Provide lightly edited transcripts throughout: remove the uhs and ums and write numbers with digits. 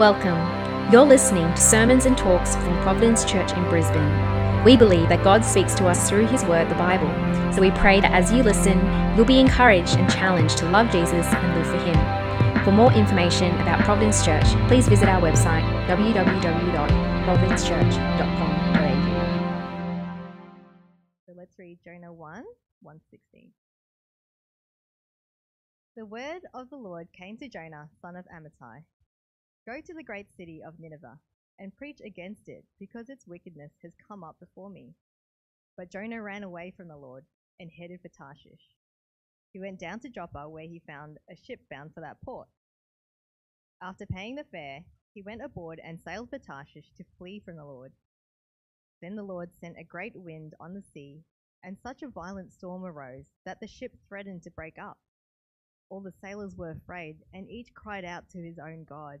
Welcome. You're listening to sermons and talks from Providence Church in Brisbane. We believe that God speaks to us through His Word, the Bible. So we pray that as you listen, you'll be encouraged and challenged to love Jesus and live for Him. For more information about Providence Church, please visit our website, www.providencechurch.com.au. So let's read Jonah 1:16. The word of the Lord came to Jonah, son of Amittai. Go to the great city of Nineveh and preach against it, because its wickedness has come up before me. But Jonah ran away from the Lord and headed for Tarshish. He went down to Joppa, where he found a ship bound for that port. After paying the fare, he went aboard and sailed for Tarshish to flee from the Lord. Then the Lord sent a great wind on the sea, and such a violent storm arose that the ship threatened to break up. All the sailors were afraid, and each cried out to his own god.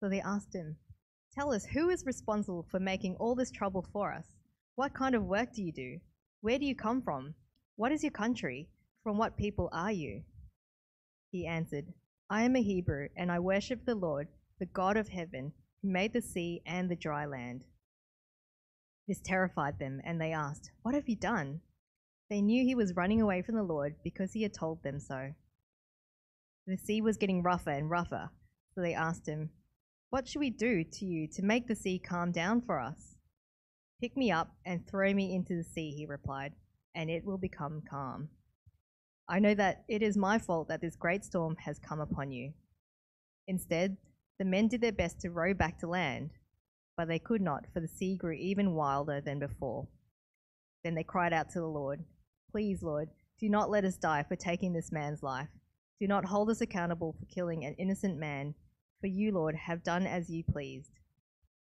So they asked him, "Tell us, who is responsible for making all this trouble for us? What kind of work do you do? Where do you come from? What is your country? From what people are you?" He answered, "I am a Hebrew, and I worship the Lord, the God of heaven, who made the sea and the dry land." This terrified them, and they asked, "What have you done?" They knew he was running away from the Lord because he had told them so. The sea was getting rougher and rougher, so they asked him, "What should we do to you to make the sea calm down for us?" "Pick me up and throw me into the sea," he replied, "and it will become calm. I know that it is my fault that this great storm has come upon you." Instead, the men did their best to row back to land, but they could not, for the sea grew even wilder than before. Then they cried out to the Lord, "Please, Lord, do not let us die for taking this man's life. Do not hold us accountable for killing an innocent man. For you, Lord, have done as you pleased."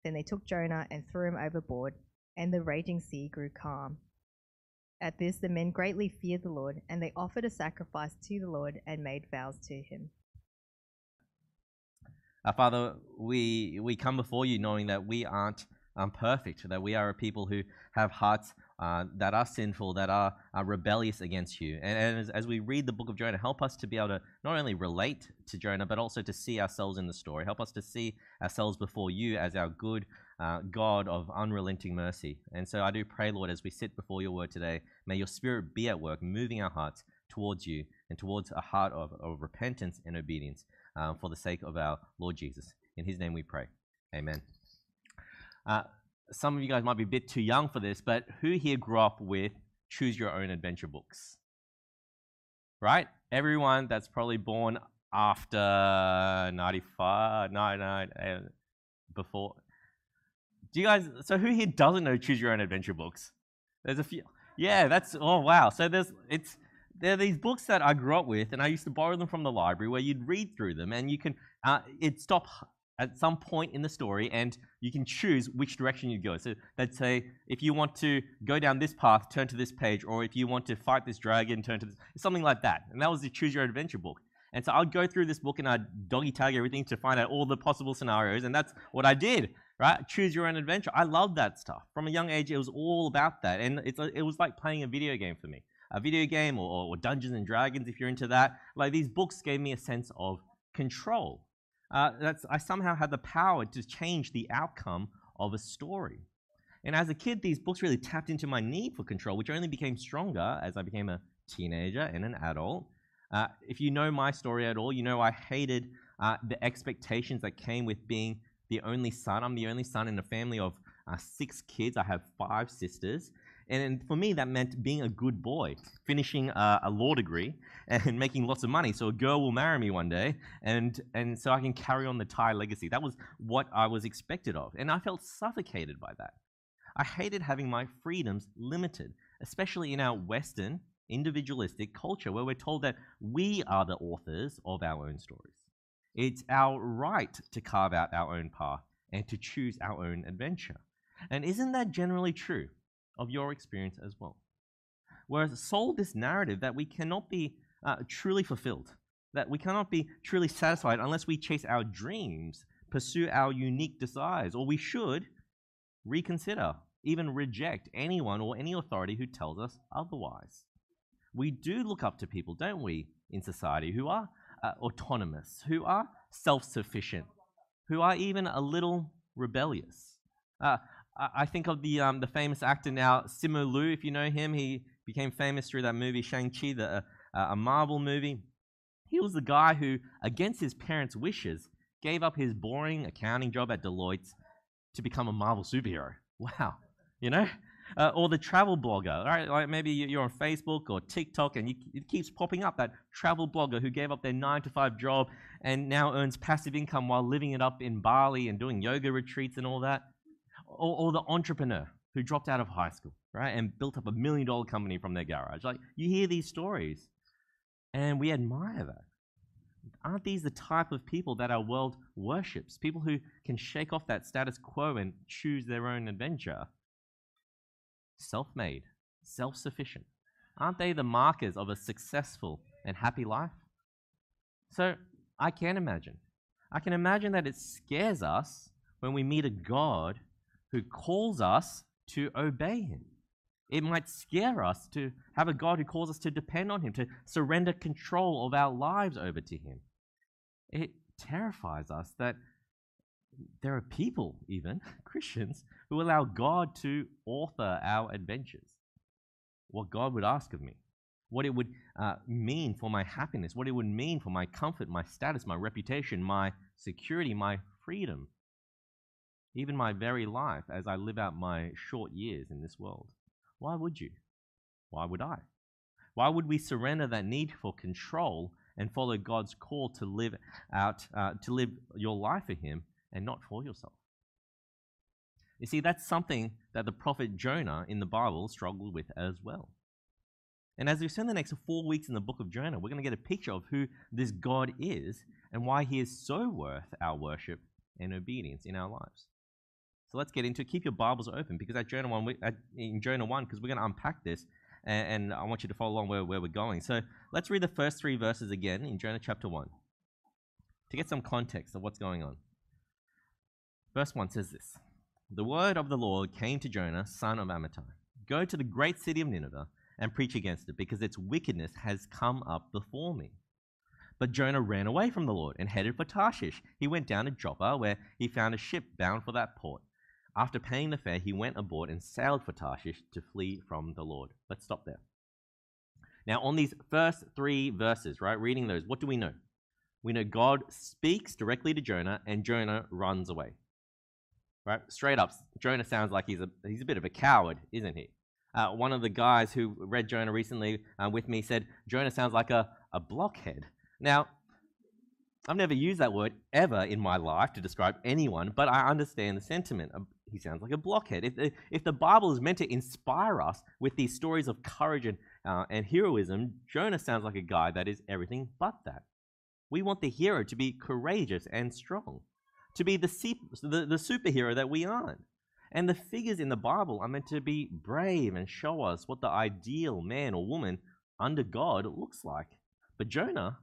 Then they took Jonah and threw him overboard, and the raging sea grew calm. At this, the men greatly feared the Lord, and they offered a sacrifice to the Lord and made vows to him. Our Father, we come before you knowing that we aren't perfect, that we are a people who have hearts that are sinful, that are rebellious against you. And as we read the book of Jonah, help us to be able to not only relate to Jonah, but also to see ourselves in the story. Help us to see ourselves before you as our good God of unrelenting mercy. And so I do pray, Lord, as we sit before your word today, may your spirit be at work, moving our hearts towards you and towards a heart of repentance and obedience for the sake of our Lord Jesus. In his name we pray. Amen. Some of you guys might be a bit too young for this, but who here grew up with Choose Your Own Adventure books? Right? Everyone that's probably born after 95, 99, before. Do you guys, so who here doesn't know Choose Your Own Adventure books? There's a few. Yeah, that's, oh wow. So there are these books that I grew up with, and I used to borrow them from the library where you'd read through them, and you can, it'd stop at some point in the story, and you can choose which direction you go. So let's say if you want to go down this path, turn to this page, or if you want to fight this dragon, turn to this, something like that. And that was the Choose Your Adventure book. And so I'd go through this book and I'd doggy tag everything to find out all the possible scenarios, and that's what I did, right? Choose Your Own Adventure. I loved that stuff. From a young age, it was all about that, and it was like playing a video game for me. A video game or Dungeons and Dragons, if you're into that. Like, these books gave me a sense of control. I somehow had the power to change the outcome of a story. And as a kid, these books really tapped into my need for control, which only became stronger as I became a teenager and an adult. If you know my story at all, you know I hated the expectations that came with being the only son. I'm the only son in a family of 6 kids. I have 5 sisters. And for me, that meant being a good boy, finishing a law degree and making lots of money so a girl will marry me one day, and so I can carry on the Thai legacy. That was what I was expected of, and I felt suffocated by that. I hated having my freedoms limited, especially in our Western individualistic culture where we're told that we are the authors of our own stories. It's our right to carve out our own path and to choose our own adventure. And isn't that generally true of your experience as well? Whereas sold this narrative that we cannot be truly fulfilled, that we cannot be truly satisfied unless we chase our dreams, pursue our unique desires, or we should reconsider, even reject anyone or any authority who tells us otherwise. We do look up to people, don't we, in society who are autonomous, who are self-sufficient, who are even a little rebellious. I think of the famous actor now, Simu Liu, if you know him. He became famous through that movie Shang-Chi, a Marvel movie. He was the guy who, against his parents' wishes, gave up his boring accounting job at Deloitte to become a Marvel superhero. Wow, you know? Or the travel blogger, right? Like maybe you're on Facebook or TikTok and it keeps popping up, that travel blogger who gave up their 9-to-5 job and now earns passive income while living it up in Bali and doing yoga retreats and all that. Or the entrepreneur who dropped out of high school, right, and built up $1 million company from their garage. Like, you hear these stories and we admire that. Aren't these the type of people that our world worships? People who can shake off that status quo and choose their own adventure? Self-made, self-sufficient. Aren't they the markers of a successful and happy life? So I can imagine that it scares us when we meet a God who calls us to obey him. It might scare us to have a God who calls us to depend on him, to surrender control of our lives over to him. It terrifies us that there are people, even Christians, who allow God to author our adventures. What God would ask of me, what it would mean for my happiness, what it would mean for my comfort, my status, my reputation, my security, my freedom, even my very life as I live out my short years in this world. Why would you? Why would I? Why would we surrender that need for control and follow God's call to live your life for him and not for yourself? You see, that's something that the prophet Jonah in the Bible struggled with as well. And as we spend the next 4 weeks in the book of Jonah, we're going to get a picture of who this God is and why he is so worth our worship and obedience in our lives. So let's get into it. Keep your Bibles open, because in Jonah 1, because we're going to unpack this, and I want you to follow along where we're going. So let's read the first 3 verses again in Jonah chapter 1 to get some context of what's going on. Verse 1 says this: "The word of the Lord came to Jonah, son of Amittai. Go to the great city of Nineveh and preach against it, because its wickedness has come up before me." But Jonah ran away from the Lord and headed for Tarshish. He went down to Joppa, where he found a ship bound for that port. After paying the fare, he went aboard and sailed for Tarshish to flee from the Lord. Let's stop there. Now, on these first 3 verses, right, reading those, what do we know? We know God speaks directly to Jonah, and Jonah runs away. Right, straight up, Jonah sounds like he's a bit of a coward, isn't he? One of the guys who read Jonah recently with me said, Jonah sounds like a blockhead. Now, I've never used that word ever in my life to describe anyone, but I understand the sentiment. He sounds like a blockhead. If the Bible is meant to inspire us with these stories of courage and heroism, Jonah sounds like a guy that is everything but that. We want the hero to be courageous and strong, to be the superhero that we aren't. And the figures in the Bible are meant to be brave and show us what the ideal man or woman under God looks like. But Jonah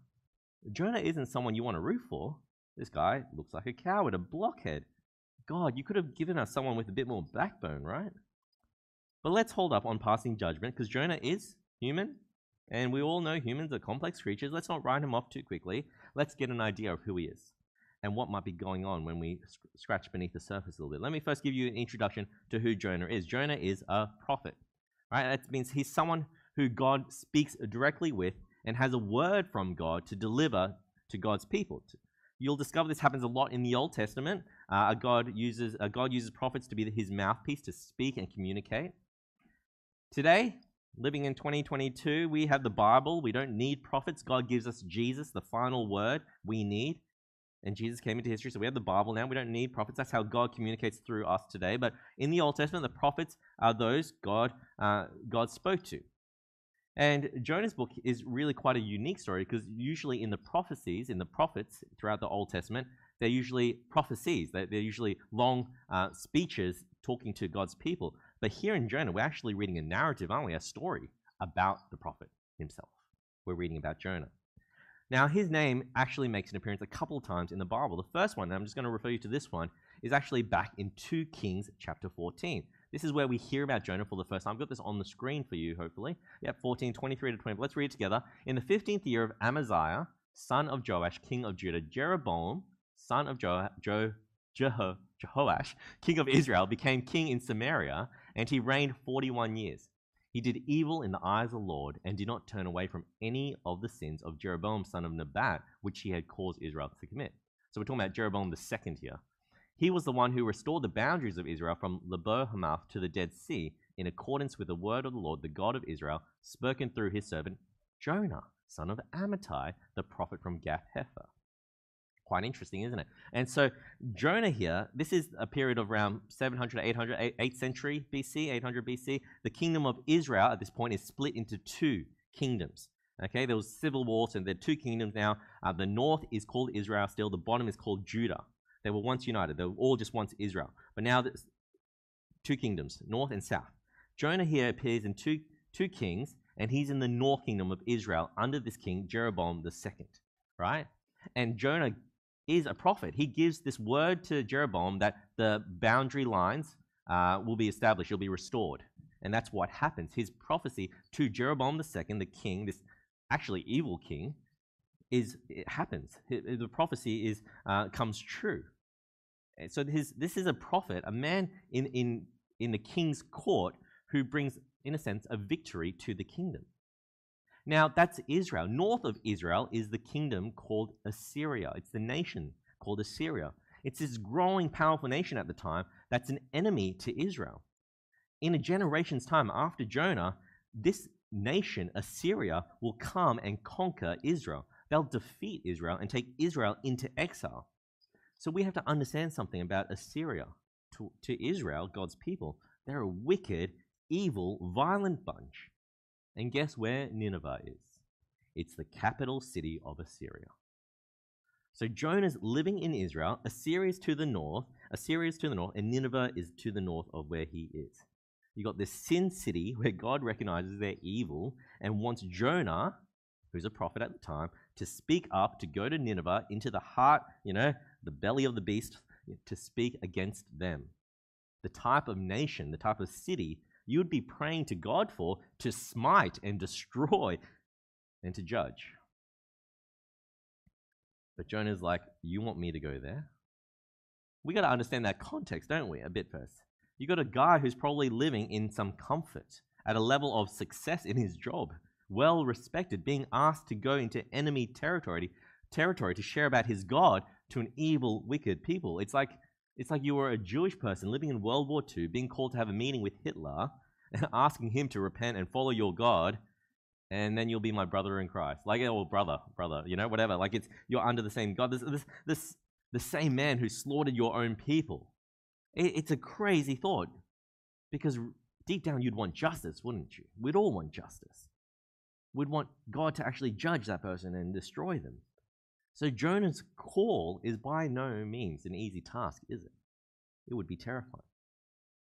isn't someone you want to root for. This guy looks like a coward, a blockhead. God, you could have given us someone with a bit more backbone, right? But let's hold up on passing judgment, because Jonah is human, and we all know humans are complex creatures. Let's not write him off too quickly. Let's get an idea of who he is and what might be going on when we scratch beneath the surface a little bit. Let me first give you an introduction to who Jonah is. Jonah is a prophet, right? That means he's someone who God speaks directly with and has a word from God to deliver to God's people. You'll discover this happens a lot in the Old Testament. God uses prophets to be his mouthpiece to speak and communicate. Today, living in 2022, we have the Bible. We don't need prophets. God gives us Jesus, the final word we need. And Jesus came into history, so we have the Bible now. We don't need prophets. That's how God communicates through us today. But in the Old Testament, the prophets are those God spoke to. And Jonah's book is really quite a unique story, because usually in the prophets throughout the Old Testament, they're usually prophecies. They're usually long speeches talking to God's people. But here in Jonah, we're actually reading a narrative, aren't we? A story about the prophet himself. We're reading about Jonah. Now, his name actually makes an appearance a couple of times in the Bible. The first one, and I'm just going to refer you to this one, is actually back in 2 Kings chapter 14. This is where we hear about Jonah for the first time. I've got this on the screen for you, hopefully. Yep, 14:23 to 20. Let's read it together. In the 15th year of Amaziah, son of Joash, king of Judah, Jeroboam, son of Jehoash, king of Israel, became king in Samaria, and he reigned 41 years. He did evil in the eyes of the Lord and did not turn away from any of the sins of Jeroboam, son of Nebat, which he had caused Israel to commit. So we're talking about Jeroboam II here. He was the one who restored the boundaries of Israel from Lebo-Hamath to the Dead Sea in accordance with the word of the Lord, the God of Israel, spoken through his servant Jonah, son of Amittai, the prophet from Gath Hepher. Quite interesting, isn't it? And so Jonah here, this is a period of around 700 to 800, 8th century BC, 800 BC. The kingdom of Israel at this point is split into two kingdoms. Okay, there was civil war, so there are two kingdoms now. The north is called Israel still, the bottom is called Judah. They were once united, they were all just once Israel. But now there's two kingdoms, north and south. Jonah here appears in two kings, and he's in the north kingdom of Israel under this king, Jeroboam II, right? And Jonah is a prophet. He gives this word to Jeroboam that the boundary lines will be established, will be restored. And that's what happens. His prophecy to Jeroboam II, the king, this actually evil king, it happens. The prophecy comes true. And so this is a prophet, a man in the king's court who brings, in a sense, a victory to the kingdom. Now, that's Israel. North of Israel is the kingdom called Assyria. It's the nation called Assyria. It's this growing, powerful nation at the time that's an enemy to Israel. In a generation's time after Jonah, this nation, Assyria, will come and conquer Israel. They'll defeat Israel and take Israel into exile. So we have to understand something about Assyria. To Israel, God's people, they're a wicked, evil, violent bunch. And guess where Nineveh is? It's the capital city of Assyria. So Jonah's living in Israel, Assyria's to the north, and Nineveh is to the north of where he is. You've got this sin city where God recognizes their evil and wants Jonah, who's a prophet at the time, to speak up, to go to Nineveh, into the heart, the belly of the beast, to speak against them. The type of nation, the type of city you'd be praying to God for, to smite and destroy and to judge. But Jonah's like, you want me to go there? We got to understand that context, don't we, a bit first. You got a guy who's probably living in some comfort, at a level of success in his job, well respected, being asked to go into enemy territory to share about his God to an evil, wicked people. It's like you were a Jewish person living in World War II, being called to have a meeting with Hitler and asking him to repent and follow your God, and then you'll be my brother in Christ. Like, oh, brother, whatever. Like, you're under the same God. The same man who slaughtered your own people. It's a crazy thought, because deep down you'd want justice, wouldn't you? We'd all want justice. We'd want God to actually judge that person and destroy them. So Jonah's call is by no means an easy task, is it? It would be terrifying.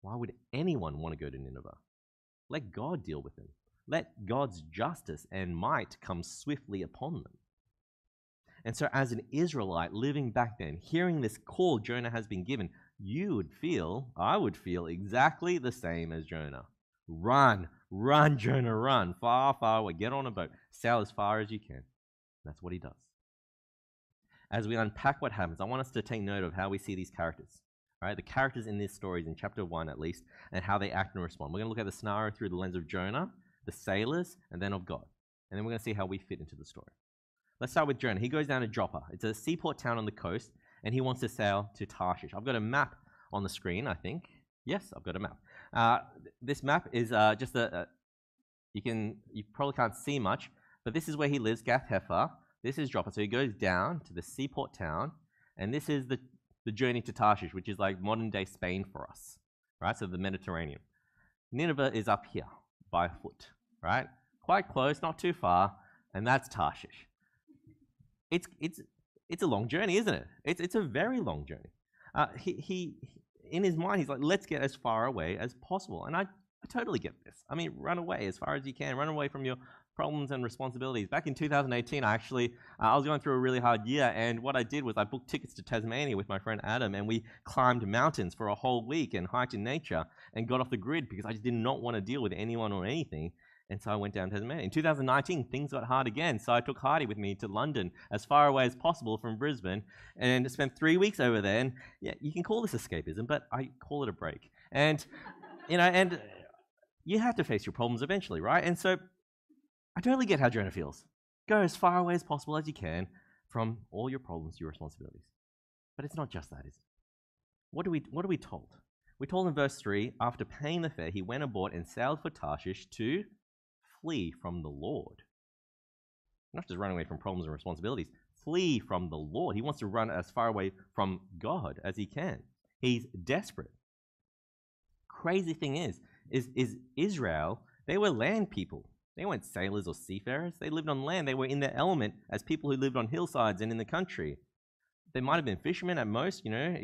Why would anyone want to go to Nineveh? Let God deal with them. Let God's justice and might come swiftly upon them. And so as an Israelite living back then, hearing this call Jonah has been given, I would feel exactly the same as Jonah. Run, Jonah, run. Far, far away. Get on a boat. Sail as far as you can. And that's what he does. As we unpack what happens, I want us to take note of how we see these characters, right? The characters in these stories, in chapter 1 at least, and how they act and respond. We're going to look at the scenario through the lens of Jonah, the sailors, and then of God. And then we're going to see how we fit into the story. Let's start with Jonah. He goes down to Joppa. It's a seaport town on the coast, and he wants to sail to Tarshish. I've got a map on the screen, I think. Yes, I've got a map. This map is just a... you probably can't see much, but this is where he lives, Gath Hepher. This is Joppa. So he goes down to the seaport town, and this is the journey to Tarshish, which is like modern-day Spain for us, right? So the Mediterranean. Nineveh is up here by foot, right? Quite close, not too far, and that's Tarshish. It's It's a long journey, isn't it? It's a very long journey. He in his mind, he's like, let's get as far away as possible. And I totally get this. I mean, run away as far as you can. Run away from your problems and responsibilities. Back in 2018, I was going through a really hard year, and what I did was I booked tickets to Tasmania with my friend Adam, and we climbed mountains for a whole week and hiked in nature and got off the grid because I just did not want to deal with anyone or anything. And so I went down to Tasmania. In 2019, things got hard again, so I took Hardy with me to London, as far away as possible from Brisbane, and spent 3 weeks over there. And yeah, you can call this escapism, but I call it a break. And you know, and you have to face your problems eventually, right? And so I totally get how Jonah feels. Go as far away as possible as you can from all your problems, your responsibilities. But it's not just that, is it? What are we told? We're told in verse 3, after paying the fare, he went aboard and sailed for Tarshish to flee from the Lord. Not just run away from problems and responsibilities. Flee from the Lord. He wants to run as far away from God as he can. He's desperate. Crazy thing is Israel, they were land people. They weren't sailors or seafarers. They lived on land. They were in their element as people who lived on hillsides and in the country. They might have been fishermen at most, you know,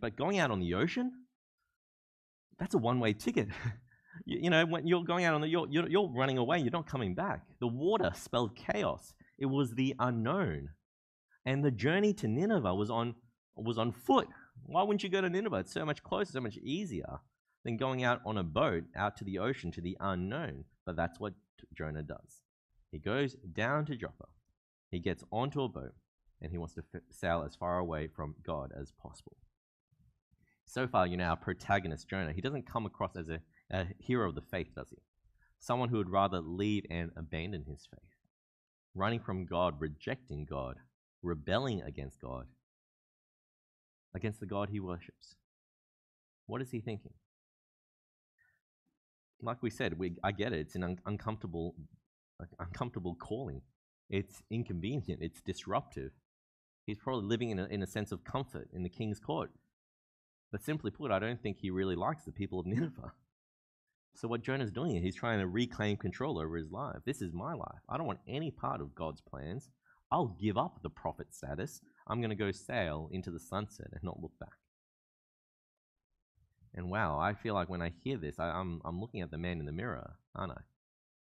but going out on the ocean, that's a one-way ticket. You know, when you're going out on the, you're running away. You're not coming back. The water spelled chaos. It was the unknown, and the journey to Nineveh was on foot. Why wouldn't you go to Nineveh? It's so much closer, so much easier than going out on a boat out to the ocean, to the unknown. But that's what Jonah does. He goes down to Joppa. He gets onto a boat, and he wants to sail as far away from God as possible. So far, you know, our protagonist Jonah, he doesn't come across as a hero of the faith, does he? Someone who would rather leave and abandon his faith. Running from God, rejecting God, rebelling against God, against the God he worships. What is he thinking? Like we said, I get it. It's an uncomfortable calling. It's inconvenient. It's disruptive. He's probably living in a sense of comfort in the king's court. But simply put, I don't think he really likes the people of Nineveh. So what Jonah's doing is he's trying to reclaim control over his life. This is my life. I don't want any part of God's plans. I'll give up the prophet status. I'm going to go sail into the sunset and not look back. And wow, I feel like when I hear this, I'm looking at the man in the mirror, aren't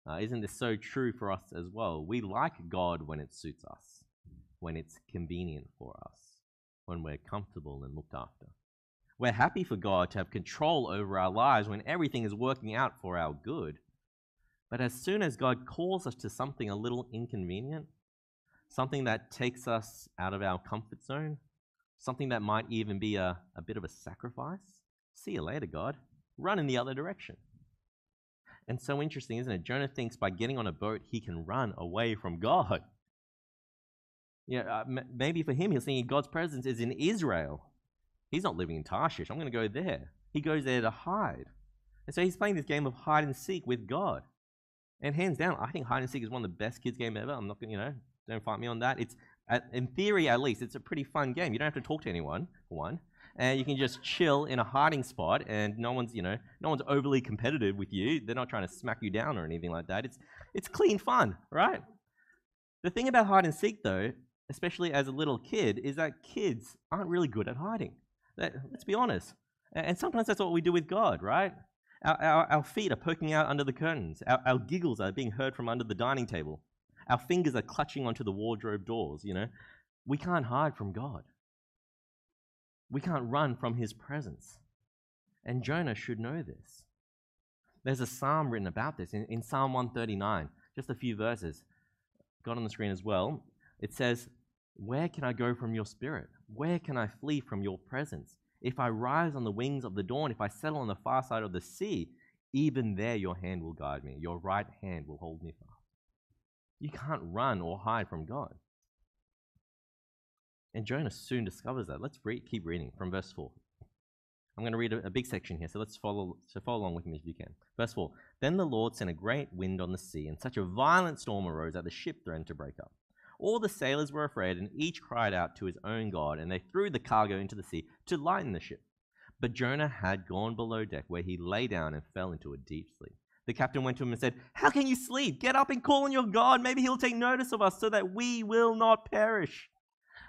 I? Isn't this so true for us as well? We like God when it suits us, when it's convenient for us, when we're comfortable and looked after. We're happy for God to have control over our lives when everything is working out for our good. But as soon as God calls us to something a little inconvenient, something that takes us out of our comfort zone, something that might even be a bit of a sacrifice, see you later, God. Run in the other direction. And so interesting, isn't it? Jonah thinks by getting on a boat, he can run away from God. Yeah, maybe for him, he's thinking God's presence is in Israel. He's not living in Tarshish. I'm going to go there. He goes there to hide. And so he's playing this game of hide and seek with God. And hands down, I think hide and seek is one of the best kids game ever. I'm not going to, you know, don't fight me on that. It's, in theory at least, it's a pretty fun game. You don't have to talk to anyone, for one. And you can just chill in a hiding spot, and no one's overly competitive with you. They're not trying to smack you down or anything like that. It's clean fun, right? The thing about hide and seek, though, especially as a little kid, is that kids aren't really good at hiding. Let's be honest. And sometimes that's what we do with God, right? Our feet are poking out under the curtains. Our giggles are being heard from under the dining table. Our fingers are clutching onto the wardrobe doors, you know. We can't hide from God. We can't run from his presence. And Jonah should know this. There's a psalm written about this in Psalm 139, just a few verses. Got on the screen as well. It says, "Where can I go from your spirit? Where can I flee from your presence? If I rise on the wings of the dawn, if I settle on the far side of the sea, even there your hand will guide me. Your right hand will hold me fast." You can't run or hide from God. And Jonah soon discovers that. Let's keep reading from verse 4. I'm going to read a big section here, so let's follow along with me if you can. Verse 4, "Then the Lord sent a great wind on the sea, and such a violent storm arose that the ship threatened to break up. All the sailors were afraid, and each cried out to his own God, and they threw the cargo into the sea to lighten the ship. But Jonah had gone below deck, where he lay down and fell into a deep sleep. The captain went to him and said, 'How can you sleep? Get up and call on your God. Maybe he'll take notice of us so that we will not perish.'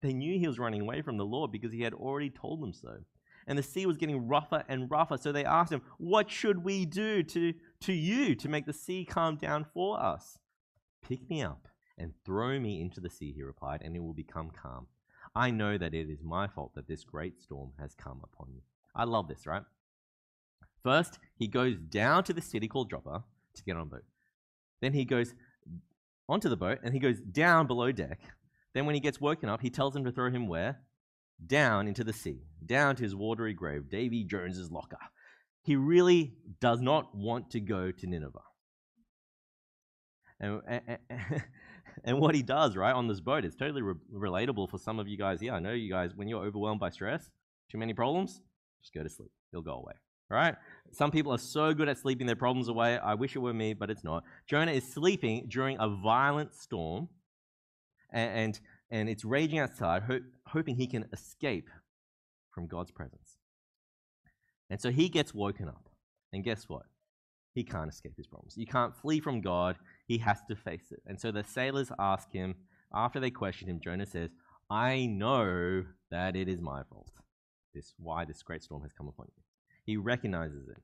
They knew he was running away from the Lord because he had already told them so. And the sea was getting rougher and rougher, so they asked him, "What should we do to you to make the sea calm down for us?" "Pick me up and throw me into the sea," he replied, "and it will become calm. I know that it is my fault that this great storm has come upon you." I love this, right? First, he goes down to the city called Joppa to get on a boat. Then he goes onto the boat and he goes down below deck. Then when he gets woken up, he tells him to throw him where? Down into the sea, down to his watery grave, Davy Jones's locker. He really does not want to go to Nineveh. And what he does, right, on this boat is totally relatable for some of you guys here. I know you guys, when you're overwhelmed by stress, too many problems, just go to sleep. They'll go away, right? Some people are so good at sleeping their problems away. I wish it were me, but it's not. Jonah is sleeping during a violent storm, and it's raging outside, hoping he can escape from God's presence. And so he gets woken up, and guess what? He can't escape his problems. You can't flee from God. He has to face it. And so the sailors ask him, after they question him, Jonah says, "I know that it is my fault, why this great storm has come upon you." He recognizes it.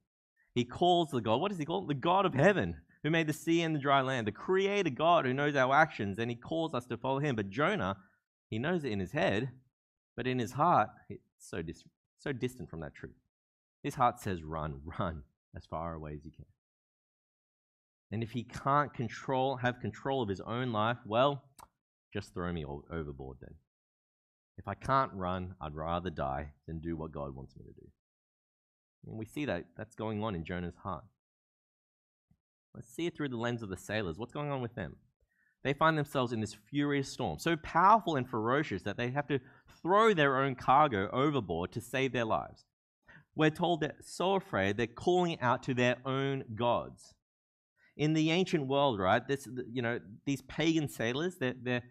He calls the God, what does he call him? The God of heaven, who made the sea and the dry land, the creator God who knows our actions, and he calls us to follow him. But Jonah, he knows it in his head, but in his heart, it's so distant from that truth. His heart says, run as far away as you can. And if he can't have control of his own life, well, just throw me overboard then. If I can't run, I'd rather die than do what God wants me to do. And we see that's going on in Jonah's heart. Let's see it through the lens of the sailors. What's going on with them? They find themselves in this furious storm, so powerful and ferocious that they have to throw their own cargo overboard to save their lives. We're told they're so afraid they're calling out to their own gods. In the ancient world, right, these pagan sailors, they're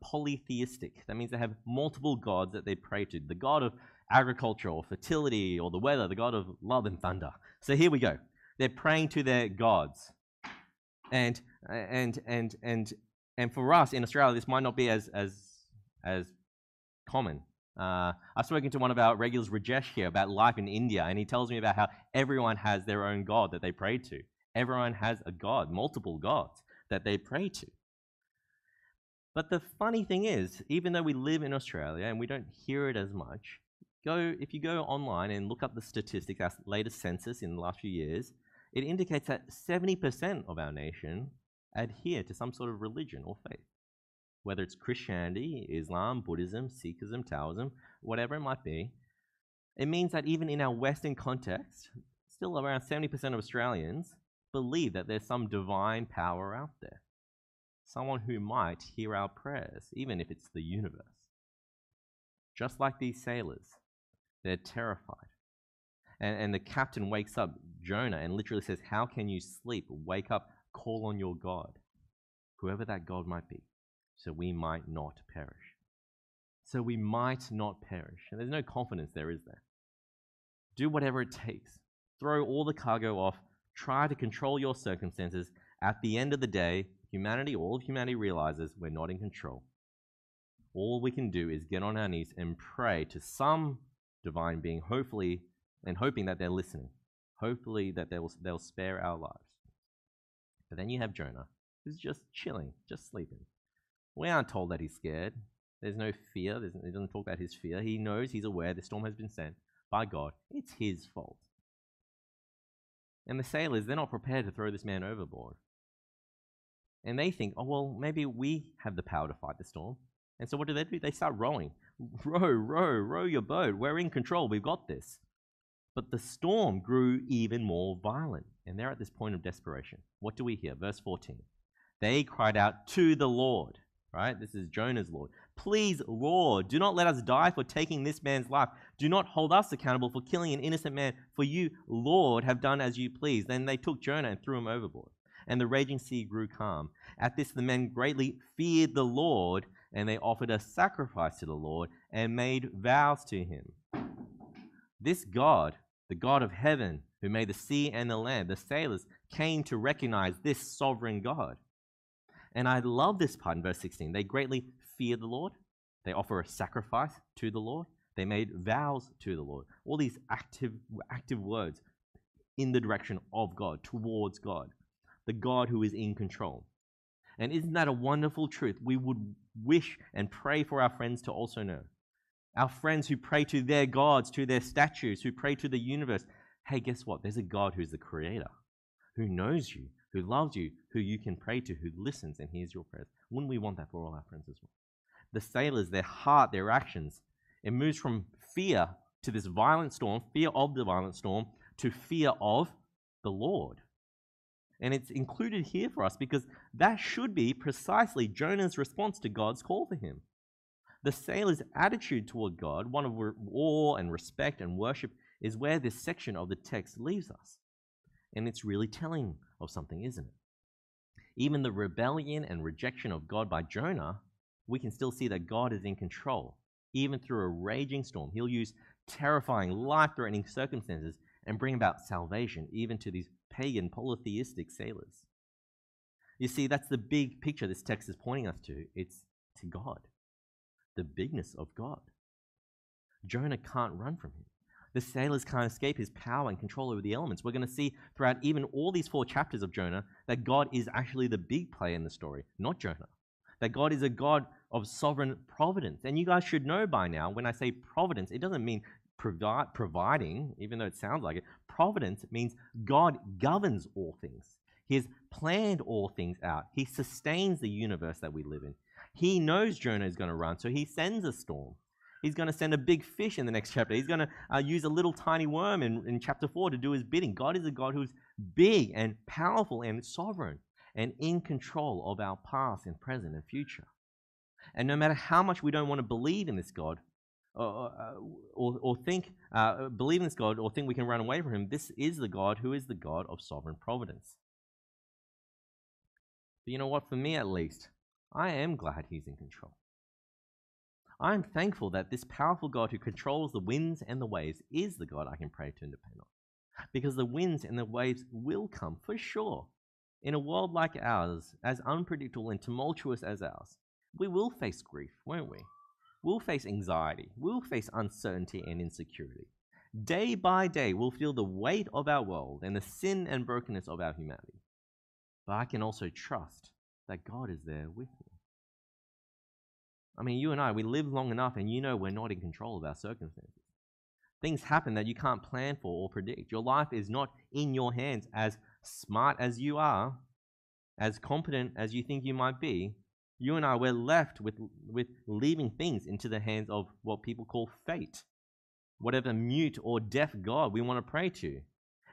polytheistic. That means they have multiple gods that they pray to. The god of agriculture or fertility or the weather, the god of love and thunder. So here we go. They're praying to their gods. And for us in Australia, this might not be as common. I've spoken to one of our regulars, Rajesh, here about life in India, and he tells me about how everyone has their own god that they pray to. Everyone has a god, multiple gods that they pray to. But the funny thing is, even though we live in Australia and we don't hear it as much, if you go online and look up the statistics, our latest census in the last few years, it indicates that 70% of our nation adhere to some sort of religion or faith, whether it's Christianity, Islam, Buddhism, Sikhism, Taoism, whatever it might be. It means that even in our Western context, still around 70% of Australians believe that there's some divine power out there, someone who might hear our prayers, even if it's the universe. Just like these sailors, they're terrified. And the captain wakes up Jonah and literally says, "How can you sleep? Wake up, call on your God, whoever that God might be, so we might not perish." So we might not perish. And there's no confidence there, is there? Do whatever it takes. Throw all the cargo off. Try to control your circumstances. At the end of the day, all of humanity realizes we're not in control. All we can do is get on our knees and pray to some divine being, hoping that they're listening, hopefully that they'll spare our lives. But then you have Jonah, who's just chilling, just sleeping. We aren't told that he's scared. There's no fear. He doesn't talk about his fear. He knows, he's aware the storm has been sent by God. It's his fault. And the sailors, they're not prepared to throw this man overboard. And they think, oh, well, maybe we have the power to fight the storm. And so what do? They start rowing. Row, row, row your boat. We're in control. We've got this. But the storm grew even more violent. And they're at this point of desperation. What do we hear? Verse 14. They cried out to the Lord. right? This is Jonah's Lord. Please, Lord, do not let us die for taking this man's life. Do not hold us accountable for killing an innocent man, for you, Lord, have done as you please. Then they took Jonah and threw him overboard, and the raging sea grew calm. At this, the men greatly feared the Lord, and they offered a sacrifice to the Lord and made vows to him. This God, the God of heaven, who made the sea and the land, the sailors came to recognize this sovereign God. And I love this part in verse 16. They greatly feared the Lord. They offer a sacrifice to the Lord. They made vows to the Lord. All these active words in the direction of God, towards God, the God who is in control. And isn't that a wonderful truth? We would wish and pray for our friends to also know. Our friends who pray to their gods, to their statues, who pray to the universe. Hey, guess what? There's a God who's the creator, who knows you, who loves you, who you can pray to, who listens and hears your prayers. Wouldn't we want that for all our friends as well? The sailors, their heart, their actions, it moves from fear to this violent storm, fear of the violent storm, to fear of the Lord. And it's included here for us because that should be precisely Jonah's response to God's call for him. The sailor's attitude toward God, one of awe and respect and worship, is where this section of the text leaves us. And it's really telling of something, isn't it? Even the rebellion and rejection of God by Jonah, we can still see that God is in control. Even through a raging storm, he'll use terrifying, life-threatening circumstances and bring about salvation, even to these pagan, polytheistic sailors. You see, that's the big picture this text is pointing us to. It's to God, the bigness of God. Jonah can't run from him. The sailors can't escape his power and control over the elements. We're going to see throughout even all these 4 chapters of Jonah that God is actually the big player in the story, not Jonah. That God is a God of sovereign providence. And you guys should know by now, when I say providence, it doesn't mean providing, even though it sounds like it. Providence means God governs all things. He has planned all things out. He sustains the universe that we live in. He knows Jonah is going to run, so he sends a storm. He's going to send a big fish in the next chapter. He's going to use a little tiny worm in chapter 4 to do his bidding. God is a God who's big and powerful and sovereign and in control of our past and present and future. And no matter how much we don't want to believe in this God or think we can run away from him, this is the God who is the God of sovereign providence. But you know what? For me at least, I am glad he's in control. I'm thankful that this powerful God who controls the winds and the waves is the God I can pray to and depend on. Because the winds and the waves will come, for sure. In a world like ours, as unpredictable and tumultuous as ours, we will face grief, won't we? We'll face anxiety. We'll face uncertainty and insecurity. Day by day, we'll feel the weight of our world and the sin and brokenness of our humanity. But I can also trust that God is there with me. I mean, you and I, we live long enough and you know we're not in control of our circumstances. Things happen that you can't plan for or predict. Your life is not in your hands. As smart as you are, as competent as you think you might be, you and I, we're left with leaving things into the hands of what people call fate, whatever mute or deaf God we want to pray to.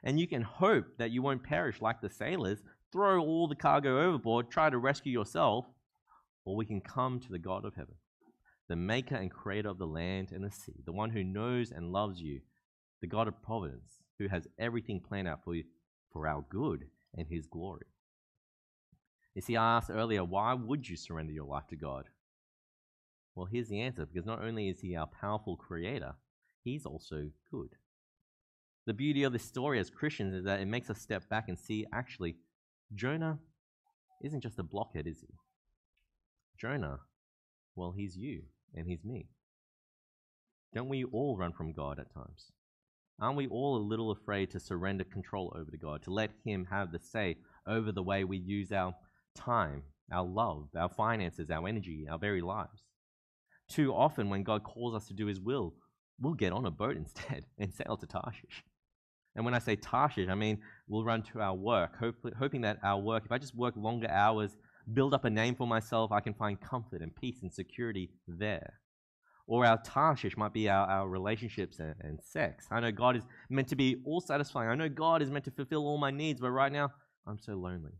And you can hope that you won't perish like the sailors, throw all the cargo overboard, try to rescue yourself, or we can come to the God of heaven, the maker and creator of the land and the sea, the one who knows and loves you, the God of providence, who has everything planned out for you for our good and his glory. You see, I asked earlier, why would you surrender your life to God? Well, here's the answer, because not only is he our powerful creator, he's also good. The beauty of this story as Christians is that it makes us step back and see, actually, Jonah isn't just a blockhead, is he? Jonah, well, he's you and he's me. Don't we all run from God at times? Aren't we all a little afraid to surrender control over to God, to let him have the say over the way we use our time, our love, our finances, our energy, our very lives? Too often when God calls us to do his will, we'll get on a boat instead and sail to Tarshish. And when I say Tarshish, I mean we'll run to our work, hoping that our work, if I just work longer hours, build up a name for myself, I can find comfort and peace and security there. Or our Tarshish might be our relationships and sex. I know God is meant to be all satisfying. I know God is meant to fulfill all my needs, but right now, I'm so lonely.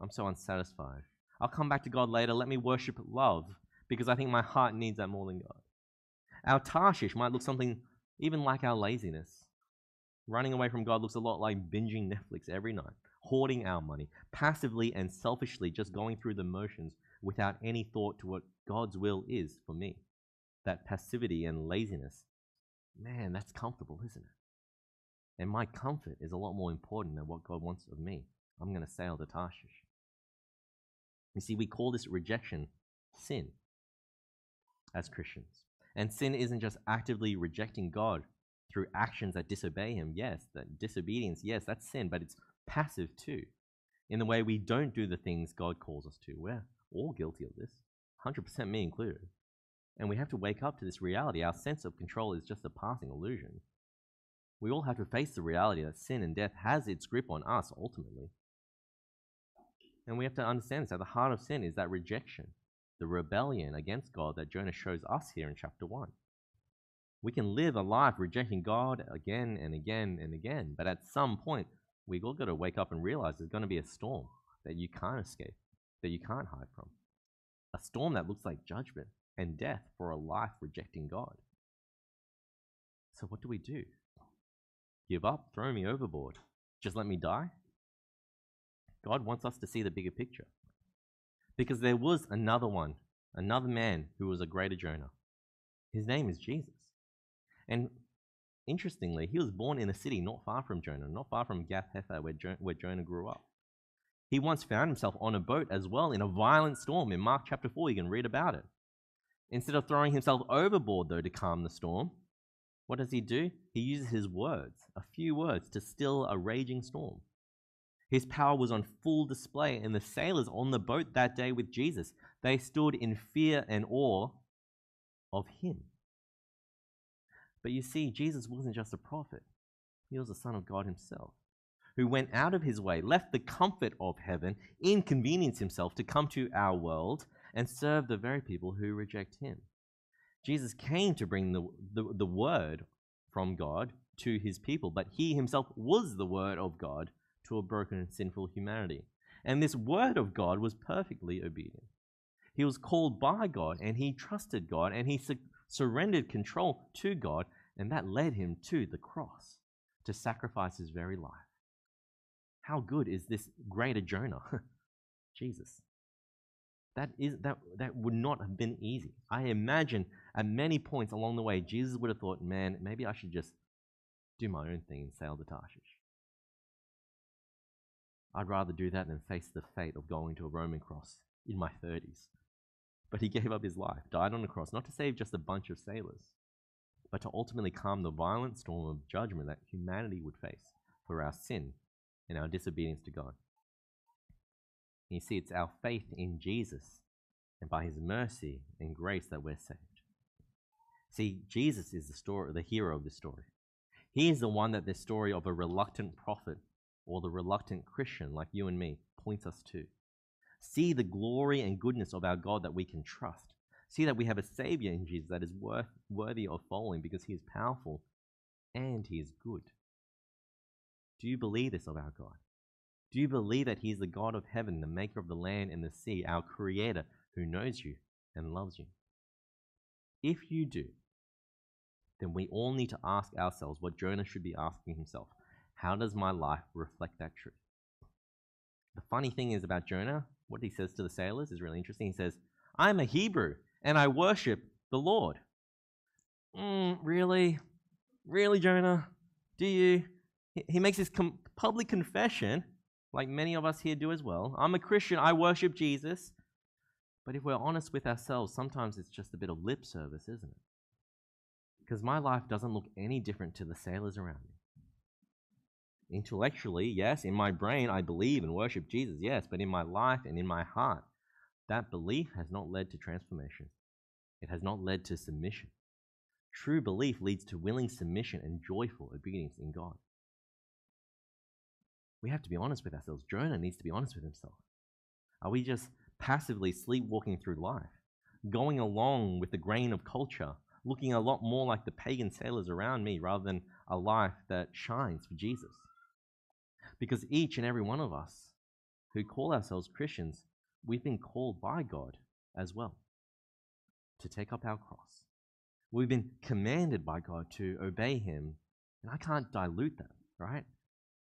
I'm so unsatisfied. I'll come back to God later. Let me worship love, because I think my heart needs that more than God. Our Tarshish might look something even like our laziness. Running away from God looks a lot like binging Netflix every night, hoarding our money, passively and selfishly just going through the motions without any thought to what God's will is for me. That passivity and laziness, man, that's comfortable, isn't it? And my comfort is a lot more important than what God wants of me. I'm going to sail to Tarshish. You see, we call this rejection sin as Christians. And sin isn't just actively rejecting God through actions that disobey him. Yes, that disobedience, yes, that's sin, but it's passive too, in the way we don't do the things God calls us to. We're all guilty of this, 100% me included. And we have to wake up to this reality. Our sense of control is just a passing illusion. We all have to face the reality that sin and death has its grip on us ultimately. And we have to understand this, that the heart of sin is that rejection, the rebellion against God that Jonah shows us here in chapter 1. We can live a life rejecting God again and again and again, but at some point, we've all got to wake up and realize there's going to be a storm that you can't escape, that you can't hide from. A storm that looks like judgment and death for a life rejecting God. So what do we do? Give up? Throw me overboard? Just let me die? God wants us to see the bigger picture. Because there was another one, another man who was a greater Jonah. His name is Jesus. And interestingly, he was born in a city not far from Jonah, not far from Gath Hepher, where Jonah grew up. He once found himself on a boat as well in a violent storm. In Mark chapter 4, you can read about it. Instead of throwing himself overboard, though, to calm the storm, what does he do? He uses his words, a few words, to still a raging storm. His power was on full display, and the sailors on the boat that day with Jesus, they stood in fear and awe of him. But you see, Jesus wasn't just a prophet. He was the Son of God himself, who went out of his way, left the comfort of heaven, inconvenienced himself to come to our world and serve the very people who reject him. Jesus came to bring the word from God to his people, but he himself was the word of God to a broken and sinful humanity. And this word of God was perfectly obedient. He was called by God, and he trusted God, and he surrendered control to God, and that led him to the cross to sacrifice his very life. How good is this greater Jonah? Jesus. That would not have been easy. I imagine at many points along the way, Jesus would have thought, man, maybe I should just do my own thing and sail to Tarshish. I'd rather do that than face the fate of going to a Roman cross in my 30s. But he gave up his life, died on the cross, not to save just a bunch of sailors, but to ultimately calm the violent storm of judgment that humanity would face for our sin and our disobedience to God. And you see, it's our faith in Jesus and by his mercy and grace that we're saved. See, Jesus is the hero of this story. He is the one that this story of a reluctant prophet or the reluctant Christian like you and me points us to. See the glory and goodness of our God that we can trust. See that we have a Savior in Jesus that is worthy of following because he is powerful and he is good. Do you believe this of our God? Do you believe that he is the God of heaven, the maker of the land and the sea, our creator who knows you and loves you? If you do, then we all need to ask ourselves what Jonah should be asking himself. How does my life reflect that truth? The funny thing is about Jonah, what he says to the sailors is really interesting. He says, I'm a Hebrew and I worship the Lord. Really? Really, Jonah? Do you? He makes this public confession, like many of us here do as well. I'm a Christian, I worship Jesus. But if we're honest with ourselves, sometimes it's just a bit of lip service, isn't it? Because my life doesn't look any different to the sailors around me. Intellectually, yes, in my brain, I believe and worship Jesus, yes, but in my life and in my heart, that belief has not led to transformation. It has not led to submission. True belief leads to willing submission and joyful obedience in God. We have to be honest with ourselves. Jonah needs to be honest with himself. Are we just passively sleepwalking through life, going along with the grain of culture, looking a lot more like the pagan sailors around me rather than a life that shines for Jesus? Because each and every one of us who call ourselves Christians, we've been called by God as well to take up our cross. We've been commanded by God to obey him, and I can't dilute that, right?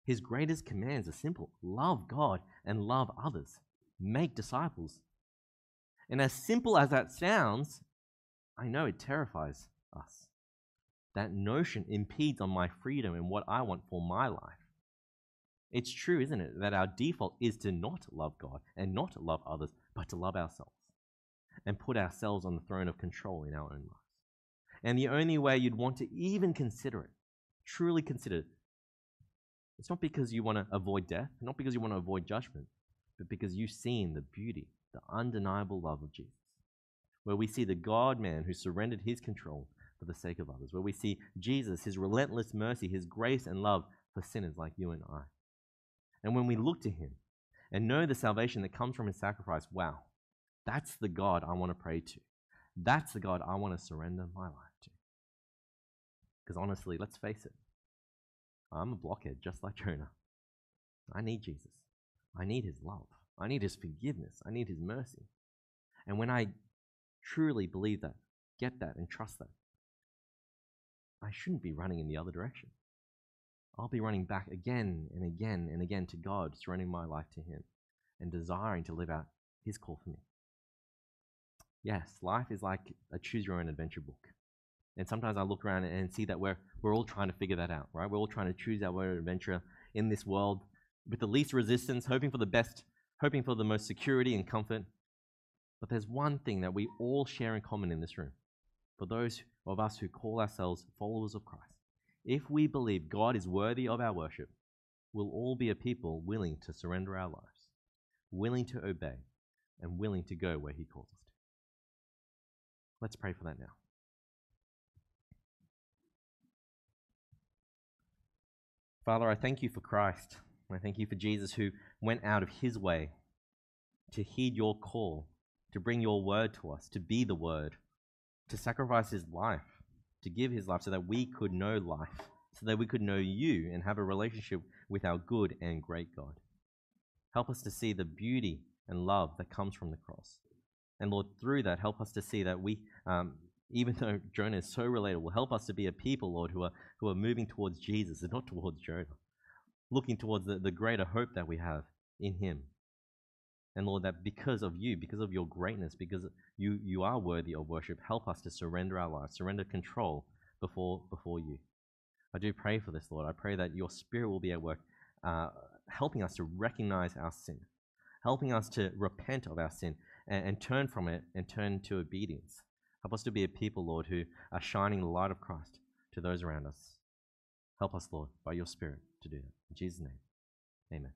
His greatest commands are simple. Love God and love others. Make disciples. And as simple as that sounds, I know it terrifies us. That notion impedes on my freedom and what I want for my life. It's true, isn't it, that our default is to not love God and not love others, but to love ourselves and put ourselves on the throne of control in our own lives. And the only way you'd want to even consider it, truly consider it, it's not because you want to avoid death, not because you want to avoid judgment, but because you've seen the beauty, the undeniable love of Jesus, where we see the God-man who surrendered his control for the sake of others, where we see Jesus, his relentless mercy, his grace and love for sinners like you and I. And when we look to him and know the salvation that comes from his sacrifice, wow, that's the God I want to pray to. That's the God I want to surrender my life to. Because honestly, let's face it, I'm a blockhead just like Jonah. I need Jesus. I need his love. I need his forgiveness. I need his mercy. And when I truly believe that, get that, and trust that, I shouldn't be running in the other direction. I'll be running back again and again and again to God, surrendering my life to him and desiring to live out his call for me. Yes, life is like a choose-your-own-adventure book. And sometimes I look around and see that we're all trying to figure that out, right? We're all trying to choose our own adventure in this world with the least resistance, hoping for the best, hoping for the most security and comfort. But there's one thing that we all share in common in this room. For those of us who call ourselves followers of Christ, if we believe God is worthy of our worship, we'll all be a people willing to surrender our lives, willing to obey, and willing to go where he calls us to. Let's pray for that now. Father, I thank you for Christ. I thank you for Jesus, who went out of his way to heed your call, to bring your word to us, to be the word, to sacrifice his life, to give his life so that we could know life, so that we could know you and have a relationship with our good and great God. Help us to see the beauty and love that comes from the cross. And Lord, through that, help us to see that we, even though Jonah is so relatable, help us to be a people, Lord, who are moving towards Jesus and not towards Jonah, looking towards the greater hope that we have in him. And Lord, that because of you, because of your greatness, because you are worthy of worship, help us to surrender our lives, surrender control before you. I do pray for this, Lord. I pray that your Spirit will be at work, helping us to recognize our sin, helping us to repent of our sin and turn from it and turn to obedience. Help us to be a people, Lord, who are shining the light of Christ to those around us. Help us, Lord, by your Spirit to do that. In Jesus' name, amen.